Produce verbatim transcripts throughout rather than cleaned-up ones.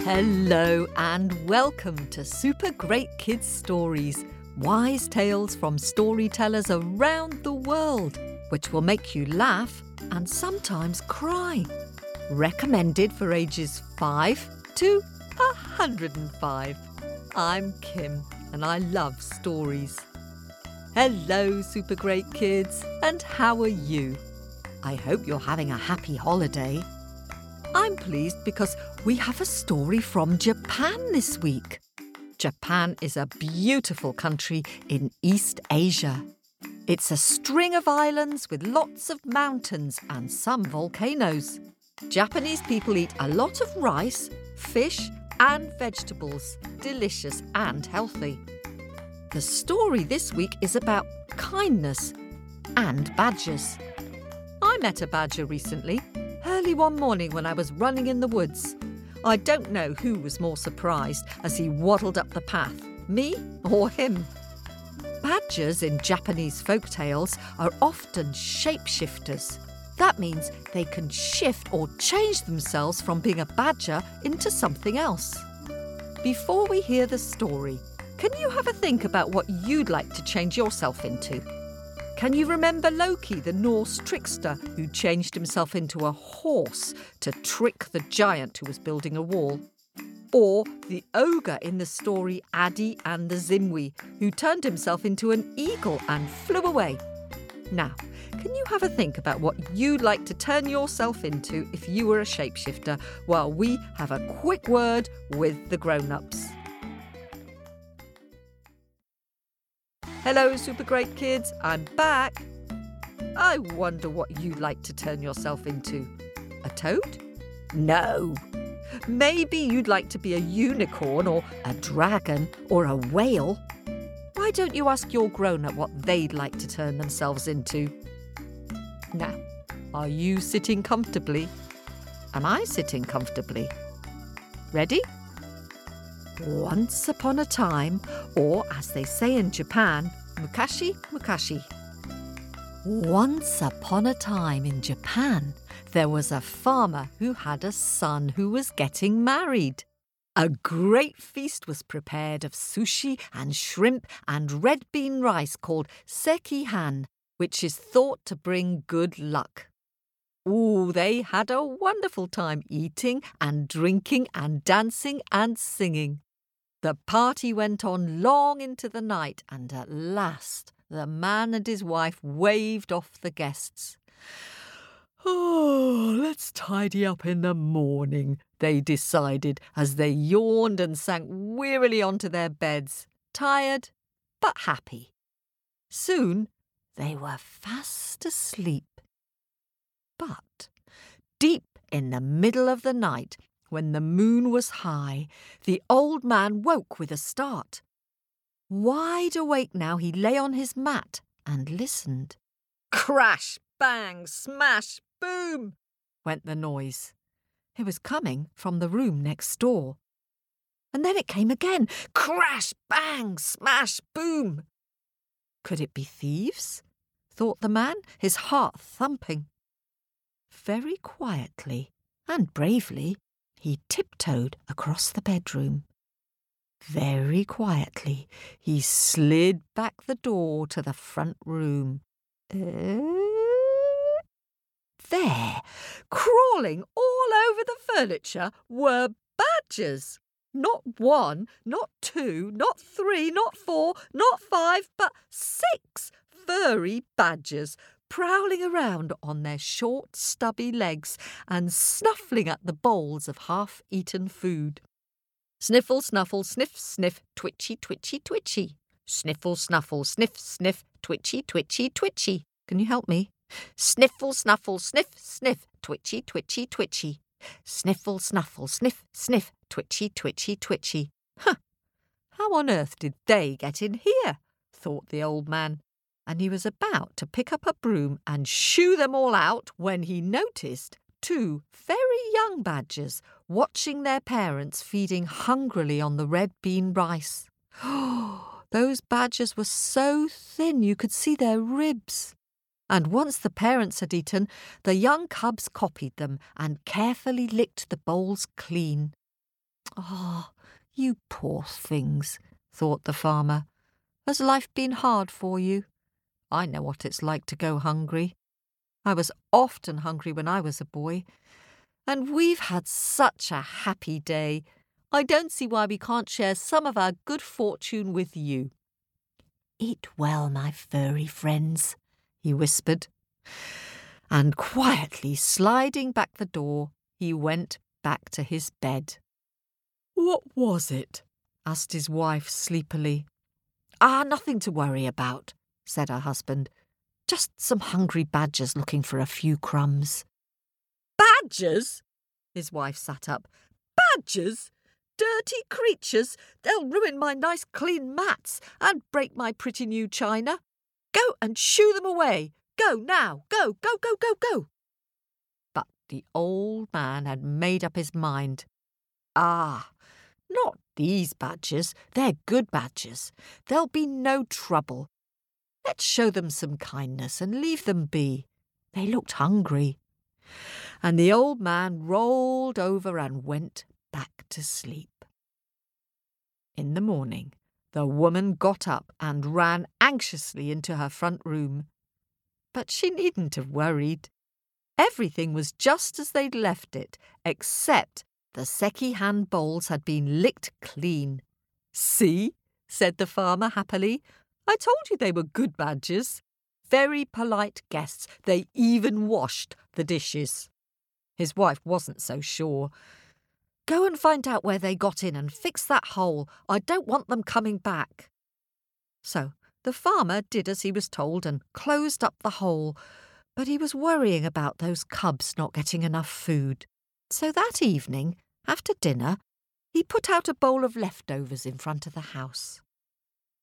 Hello and welcome to Super Great Kids Stories, wise tales from storytellers around the world, which will make you laugh and sometimes cry. Recommended for ages five to one hundred and five. I'm Kim and I love stories. Hello Super Great Kids, and how are you? I hope you're having a happy holiday. I'm pleased because we have a story from Japan this week. Japan is a beautiful country in East Asia. It's a string of islands with lots of mountains and some volcanoes. Japanese people eat a lot of rice, fish and vegetables, delicious and healthy. The story this week is about kindness and badgers. I met a badger recently. Early one morning when I was running in the woods. I don't know who was more surprised as he waddled up the path, me or him. Badgers in Japanese folktales are often shapeshifters. That means they can shift or change themselves from being a badger into something else. Before we hear the story, can you have a think about what you'd like to change yourself into? Can you remember Loki, the Norse trickster, who changed himself into a horse to trick the giant who was building a wall? Or the ogre in the story Adi and the Zimwi, who turned himself into an eagle and flew away? Now, can you have a think about what you'd like to turn yourself into if you were a shapeshifter, while we have a quick word with the grown-ups? Hello, Super Great Kids, I'm back. I wonder what you'd like to turn yourself into. A toad? No. Maybe you'd like to be a unicorn or a dragon or a whale. Why don't you ask your grown-up what they'd like to turn themselves into? Now, are you sitting comfortably? Am I sitting comfortably? Ready? Once upon a time, or as they say in Japan, mukashi, mukashi. Once upon a time in Japan, there was a farmer who had a son who was getting married. A great feast was prepared of sushi and shrimp and red bean rice called sekihan, which is thought to bring good luck. Ooh, they had a wonderful time eating and drinking and dancing and singing. The party went on long into the night, and at last the man and his wife waved off the guests. Oh, let's tidy up in the morning, they decided as they yawned and sank wearily onto their beds, tired but happy. Soon they were fast asleep. But deep in the middle of the night, when the moon was high, the old man woke with a start. Wide awake now, he lay on his mat and listened. Crash, bang, smash, boom, went the noise. It was coming from the room next door. And then it came again. Crash, bang, smash, boom. Could it be thieves? Thought the man, his heart thumping. Very quietly and bravely, he tiptoed across the bedroom. Very quietly, he slid back the door to the front room. Uh, there, crawling all over the furniture, were badgers. Not one, not two, not three, not four, not five, but six furry badgers, prowling around on their short, stubby legs and snuffling at the bowls of half-eaten food. Sniffle, snuffle, sniff, sniff, twitchy, twitchy, twitchy. Sniffle, snuffle, sniff, sniff, twitchy, twitchy, twitchy. Can you help me? Sniffle, snuffle, sniff, sniff, twitchy, twitchy, twitchy. Sniffle, snuffle, sniff, sniff, twitchy, twitchy, twitchy. Huh! How on earth did they get in here? Thought the old man. And he was about to pick up a broom and shoo them all out when he noticed two very young badgers watching their parents feeding hungrily on the red bean rice. Oh, Those badgers were so thin you could see their ribs. And once the parents had eaten, the young cubs copied them and carefully licked the bowls clean. Ah, oh, you poor things, thought the farmer. Has life been hard for you? I know what it's like to go hungry. I was often hungry when I was a boy. And we've had such a happy day. I don't see why we can't share some of our good fortune with you. Eat well, my furry friends, he whispered. And quietly sliding back the door, he went back to his bed. What was it? Asked his wife sleepily. Ah, nothing to worry about, said her husband. Just some hungry badgers looking for a few crumbs. Badgers? His wife sat up. Badgers? Dirty creatures! They'll ruin my nice clean mats and break my pretty new china. Go and shoo them away. Go now. Go, go, go, go, go. But the old man had made up his mind. Ah, not these badgers. They're good badgers. There'll be no trouble. Let's show them some kindness and leave them be. They looked hungry. And the old man rolled over and went back to sleep. In the morning, the woman got up and ran anxiously into her front room. But she needn't have worried. Everything was just as they'd left it, except the sekihan bowls had been licked clean. See, said the farmer happily, I told you they were good badgers. Very polite guests, they even washed the dishes. His wife wasn't so sure. Go and find out where they got in and fix that hole. I don't want them coming back. So the farmer did as he was told and closed up the hole, but he was worrying about those cubs not getting enough food. So that evening, after dinner, he put out a bowl of leftovers in front of the house.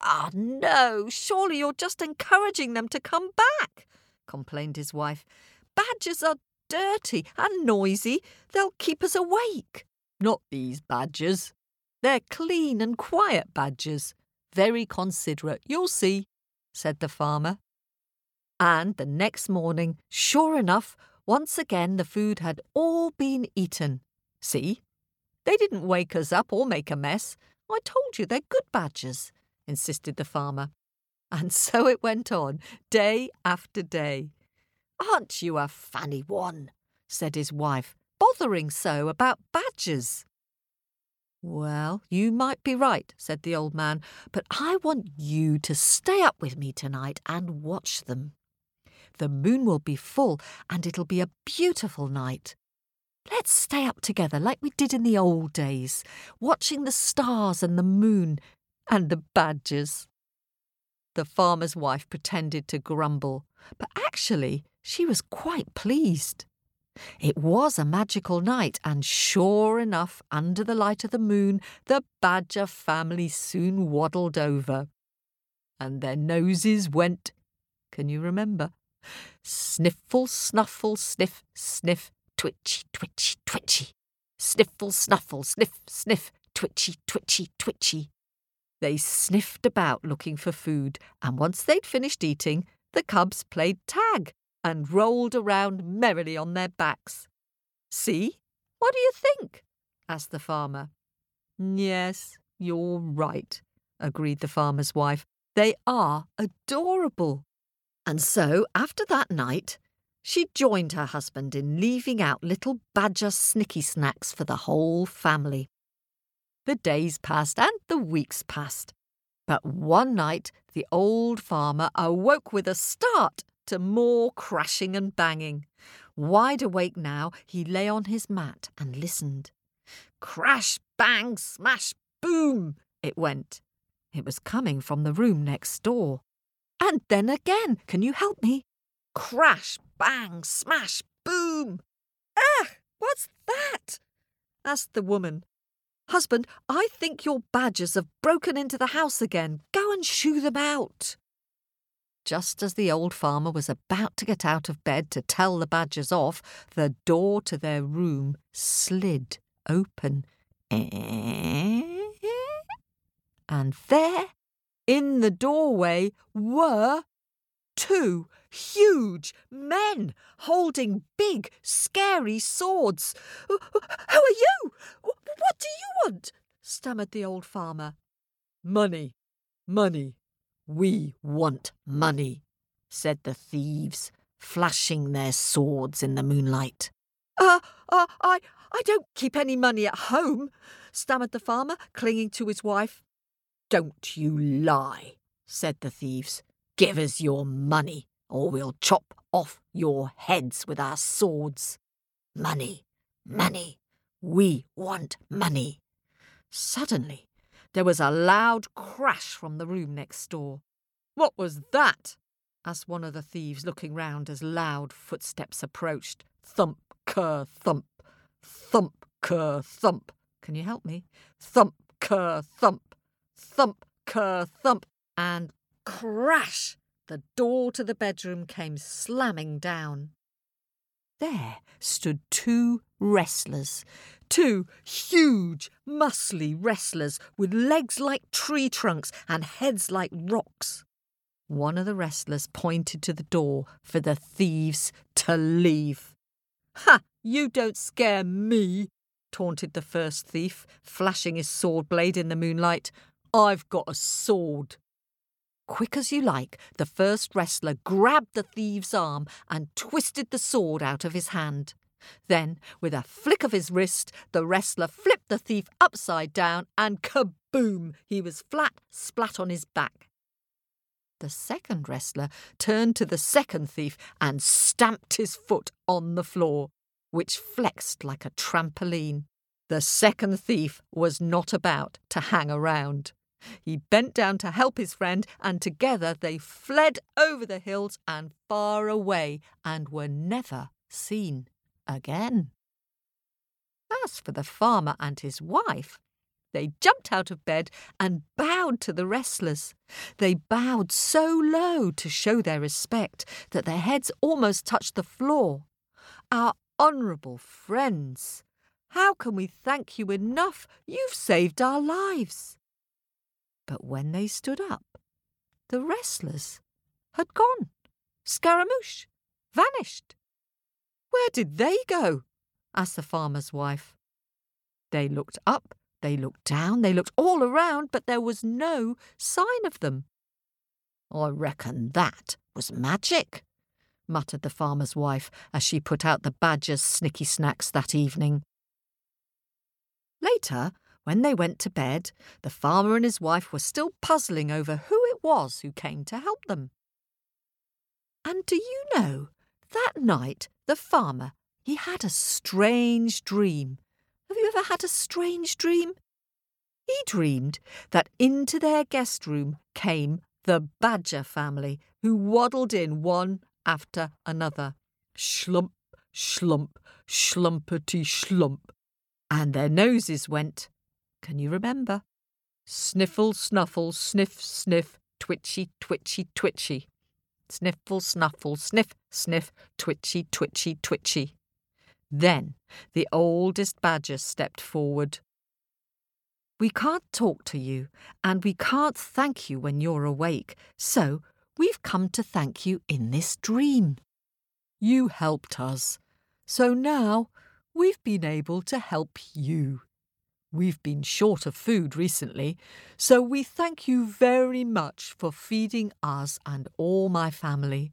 Ah, no, surely you're just encouraging them to come back, complained his wife. Badgers are dirty and noisy. They'll keep us awake. Not these badgers. They're clean and quiet badgers. Very considerate, you'll see, said the farmer. And the next morning, sure enough, once again the food had all been eaten. See? They didn't wake us up or make a mess. I told you they're good badgers, insisted the farmer. And so it went on, day after day. Aren't you a funny one? Said his wife. Bothering so about badgers. Well, you might be right, said the old man, but I want you to stay up with me tonight and watch them. The moon will be full and it'll be a beautiful night. Let's stay up together like we did in the old days, watching the stars and the moon and the badgers. The farmer's wife pretended to grumble, but actually she was quite pleased. It was a magical night, and sure enough, under the light of the moon, the badger family soon waddled over. And their noses went, can you remember? Sniffle, snuffle, sniff, sniff, twitchy, twitchy, twitchy. Sniffle, snuffle, sniff, sniff, twitchy, twitchy, twitchy. They sniffed about looking for food, and once they'd finished eating, the cubs played tag and rolled around merrily on their backs. See? What do you think? Asked the farmer. Yes, you're right, agreed the farmer's wife. They are adorable. And so, after that night, she joined her husband in leaving out little badger snicky snacks for the whole family. The days passed and the weeks passed. But one night, the old farmer awoke with a start to more crashing and banging. Wide awake now, he lay on his mat and listened. Crash, bang, smash, boom, it went. It was coming from the room next door. And then again, can you help me? Crash, bang, smash, boom. Ah, what's that? Asked the woman. Husband, I think your badgers have broken into the house again. Go and shoo them out. Just as the old farmer was about to get out of bed to tell the badgers off, the door to their room slid open. And there In the doorway were two huge men holding big, scary swords. Who are you? What do you want? Stammered the old farmer. Money, money, we want money, said the thieves, flashing their swords in the moonlight. Uh, uh, I, I don't keep any money at home, stammered the farmer, clinging to his wife. Don't you lie, said the thieves. Give us your money, or we'll chop off your heads with our swords. Money, money, we want money. Suddenly, there was a loud crash from the room next door. What was that? Asked one of the thieves, looking round as loud footsteps approached. Thump, ker, thump. Thump, ker, thump. Can you help me? Thump, ker, thump. Thump, ker, thump. And crash! The door to the bedroom came slamming down. There stood two wrestlers, two huge, muscly wrestlers with legs like tree trunks and heads like rocks. One of the wrestlers pointed to the door for the thieves to leave. Ha! You don't scare me, taunted the first thief, flashing his sword blade in the moonlight. I've got a sword. Quick as you like, the first wrestler grabbed the thief's arm and twisted the sword out of his hand. Then, with a flick of his wrist, the wrestler flipped the thief upside down and kaboom! He was flat, splat on his back. The second wrestler turned to the second thief and stamped his foot on the floor, which flexed like a trampoline. The second thief was not about to hang around. He bent down to help his friend, and together they fled over the hills and far away and were never seen again. As for the farmer and his wife, they jumped out of bed and bowed to the wrestlers. They bowed so low to show their respect that their heads almost touched the floor. Our honourable friends, how can we thank you enough? You've saved our lives. But when they stood up, the wrestlers had gone. Scaramouche vanished. Where did they go? Asked the farmer's wife. They looked up, they looked down, they looked all around, but there was no sign of them. I reckon that was magic, muttered the farmer's wife as she put out the badger's snicky snacks that evening. Later, when they went to bed, the farmer and his wife were still puzzling over who it was who came to help them. And do you know, that night, the farmer, he had a strange dream. Have you ever had a strange dream? He dreamed that into their guest room came the badger family, who waddled in one after another. Schlump, schlump, schlumpety schlump. And their noses went, can you remember? Sniffle, snuffle, sniff, sniff, twitchy, twitchy, twitchy. Sniffle, snuffle, sniff, sniff, twitchy, twitchy, twitchy. Then the oldest badger stepped forward. We can't talk to you, and we can't thank you when you're awake, so we've come to thank you in this dream. You helped us, so now we've been able to help you. We've been short of food recently, so we thank you very much for feeding us and all my family.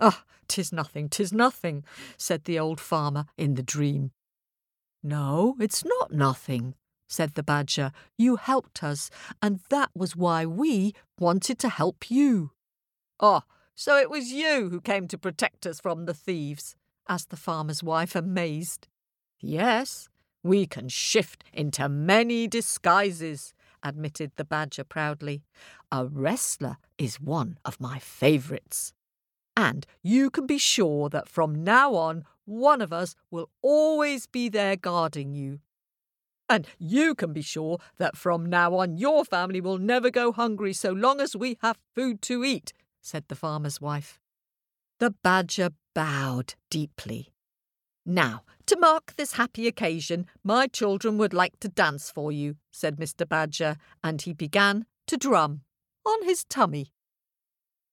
Ah, oh, tis nothing, tis nothing, said the old farmer in the dream. No, it's not nothing, said the badger. You helped us, and that was why we wanted to help you. Ah, oh, so it was you who came to protect us from the thieves, asked the farmer's wife, amazed. Yes, we can shift into many disguises, admitted the badger proudly. A wrestler is one of my favourites. And you can be sure that from now on, one of us will always be there guarding you. And you can be sure that from now on, your family will never go hungry so long as we have food to eat, said the farmer's wife. The badger bowed deeply. Now, to mark this happy occasion, my children would like to dance for you, said Mister Badger, and he began to drum. on his tummy.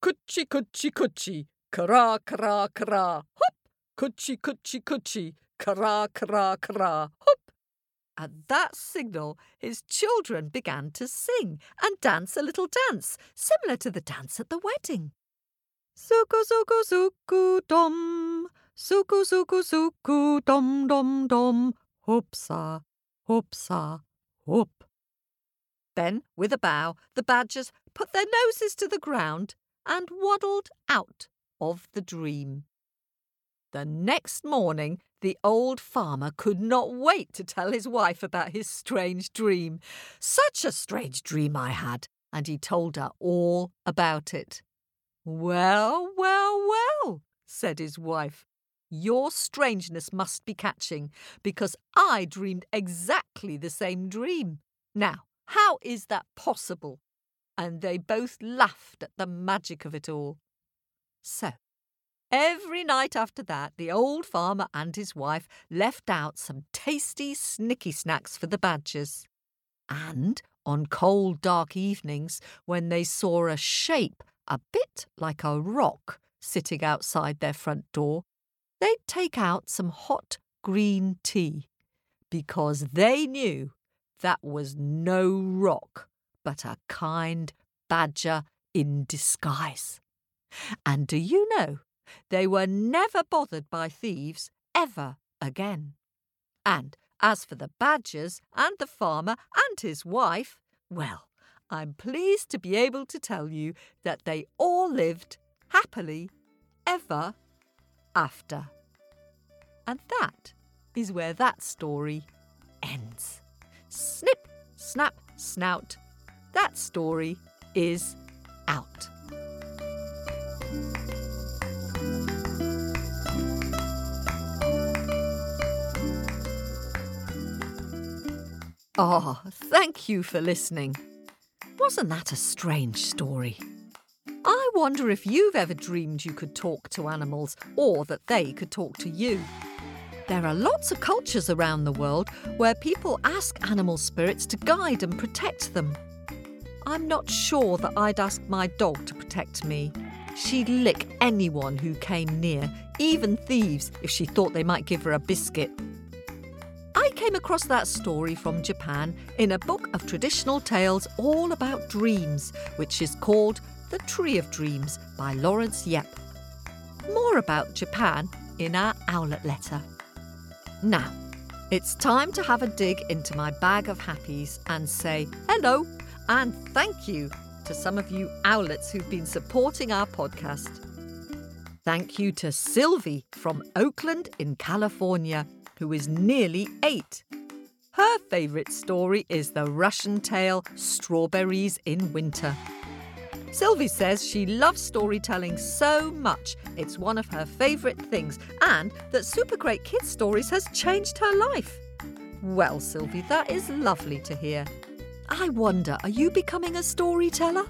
Coochie, coochie, coochie, kara, kara, kara, hop, coochie, coochie, coochie, kara, kara, kara, hop. At that signal, his children began to sing and dance a little dance, similar to the dance at the wedding. Suku, suku, suku, dom, suku, suku, suku, dom, dom, dom, hopsa, hopsa, hop. Then, with a bow, the badgers put their noses to the ground and waddled out of the dream. The next morning, the old farmer could not wait to tell his wife about his strange dream. Such a strange dream I had, and he told her all about it. Well, well, well, said his wife. Your strangeness must be catching, because I dreamed exactly the same dream. Now, how is that possible? And they both laughed at the magic of it all. So, every night after that, the old farmer and his wife left out some tasty snicky snacks for the badgers. And on cold, dark evenings, when they saw a shape a bit like a rock sitting outside their front door, they'd take out some hot green tea, because they knew that was no rock but a kind badger in disguise. And do you know? They were never bothered by thieves ever again. And as for the badgers and the farmer and his wife, well, I'm pleased to be able to tell you that they all lived happily ever after. And that is where that story ends. Snip, snap, snout. That story is out. Ah, oh, thank you for listening. Wasn't that a strange story? I wonder if you've ever dreamed you could talk to animals or that they could talk to you. There are lots of cultures around the world where people ask animal spirits to guide and protect them. I'm not sure that I'd ask my dog to protect me. She'd lick anyone who came near, even thieves, if she thought they might give her a biscuit. I came across that story from Japan in a book of traditional tales all about dreams, which is called The Tree of Dreams by Lawrence Yep. More about Japan in our Owlet letter. Now, it's time to have a dig into my bag of happies and say hello and thank you to some of you Owlets who've been supporting our podcast. Thank you to Sylvie from Oakland in California, who is nearly eight. Her favourite story is the Russian tale Strawberries in Winter. Sylvie says she loves storytelling so much it's one of her favourite things, and that Super Great Kids Stories has changed her life. Well, Sylvie, that is lovely to hear. I wonder, are you becoming a storyteller?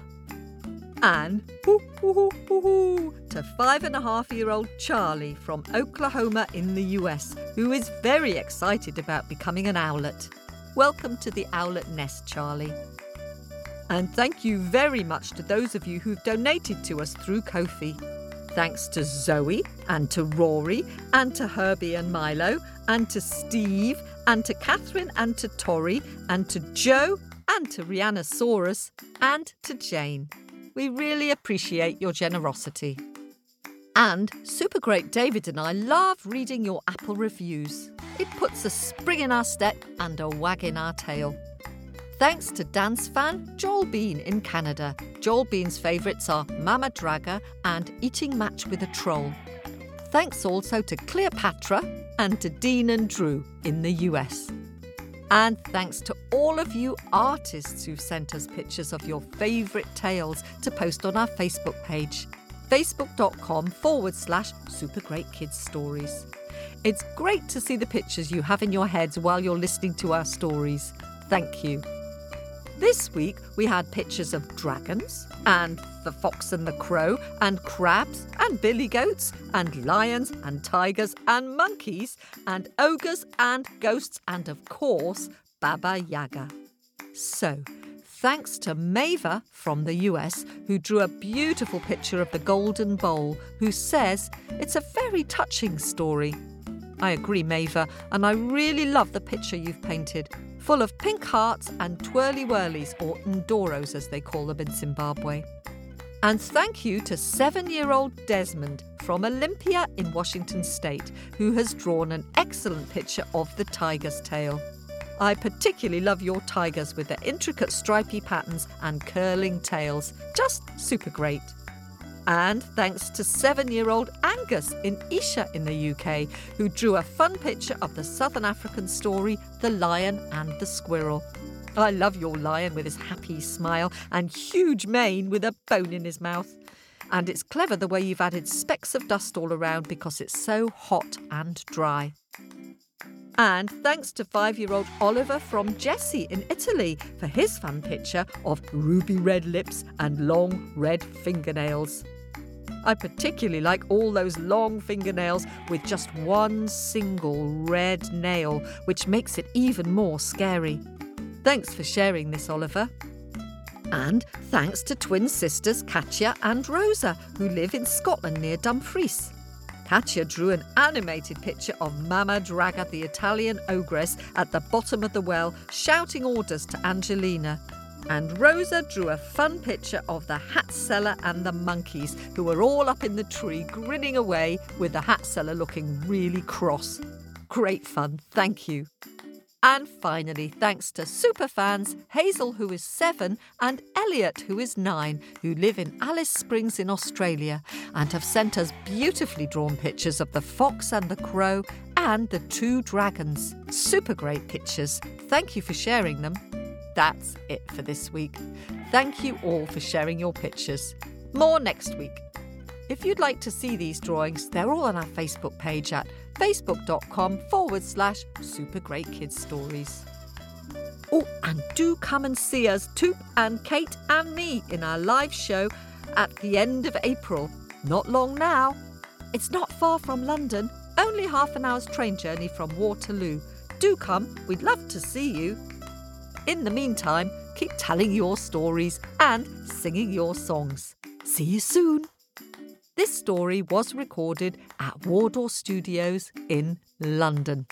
And hoo, hoo, hoo, hoo, hoo, to five-and-a-half-year-old Charlie from Oklahoma in the U S, who is very excited about becoming an owlet. Welcome to the Owlet Nest, Charlie. And thank you very much to those of you who've donated to us through Ko-fi. Thanks to Zoe and to Rory and to Herbie and Milo and to Steve and to Catherine and to Tori and to Joe and to Rhiannosaurus and to Jane. We really appreciate your generosity. And Super Great David and I love reading your Apple reviews. It puts a spring in our step and a wag in our tail. Thanks to dance fan Joel Bean in Canada. Joel Bean's favourites are Mama Dragger and Eating Match with a Troll. Thanks also to Cleopatra and to Dean and Drew in the U S. And thanks to all of you artists who've sent us pictures of your favourite tales to post on our Facebook page, facebook.com forward slash Super Great Kids Stories. It's great to see the pictures you have in your heads while you're listening to our stories. Thank you. This week we had pictures of dragons and the fox and the crow and crabs and billy goats and lions and tigers and monkeys and ogres and ghosts and, of course, Baba Yaga. So, thanks to Maeva from the U S, who drew a beautiful picture of the golden bowl, who says it's a very touching story. I agree, Maeva, and I really love the picture you've painted, full of pink hearts and twirly-whirlies, or ndoros as they call them in Zimbabwe. And thank you to seven-year-old Desmond from Olympia in Washington State, who has drawn an excellent picture of the tiger's tail. I particularly love your tigers with their intricate stripy patterns and curling tails. Just super great. And thanks to seven-year-old Angus in Esher in the U K, who drew a fun picture of the Southern African story, The Lion and the Squirrel. I love your lion with his happy smile and huge mane with a bone in his mouth. And it's clever the way you've added specks of dust all around because it's so hot and dry. And thanks to five-year-old Oliver from Jesse in Italy for his fun picture of ruby red lips and long red fingernails. I particularly like all those long fingernails with just one single red nail, which makes it even more scary. Thanks for sharing this, Oliver. And thanks to twin sisters Katja and Rosa, who live in Scotland near Dumfries. Katja drew an animated picture of Mama Dragger, the Italian ogress, at the bottom of the well, shouting orders to Angelina. And Rosa drew a fun picture of the hat seller and the monkeys, who were all up in the tree grinning away, with the hat seller looking really cross. Great fun, thank you. And finally, thanks to superfans Hazel, who is seven, and Elliot, who is nine, who live in Alice Springs in Australia and have sent us beautifully drawn pictures of the fox and the crow and the two dragons. Super great pictures. Thank you for sharing them. That's it for this week. Thank you all for sharing your pictures. More next week. If you'd like to see these drawings, they're all on our Facebook page at facebook.com forward slash Super Great Kids Stories. Oh, and do come and see us, Toop and Kate and me, in our live show at the end of April. Not long now. It's not far from London, only half an hour's train journey from Waterloo. Do come, we'd love to see you. In the meantime, keep telling your stories and singing your songs. See you soon. This story was recorded at Wardour Studios in London.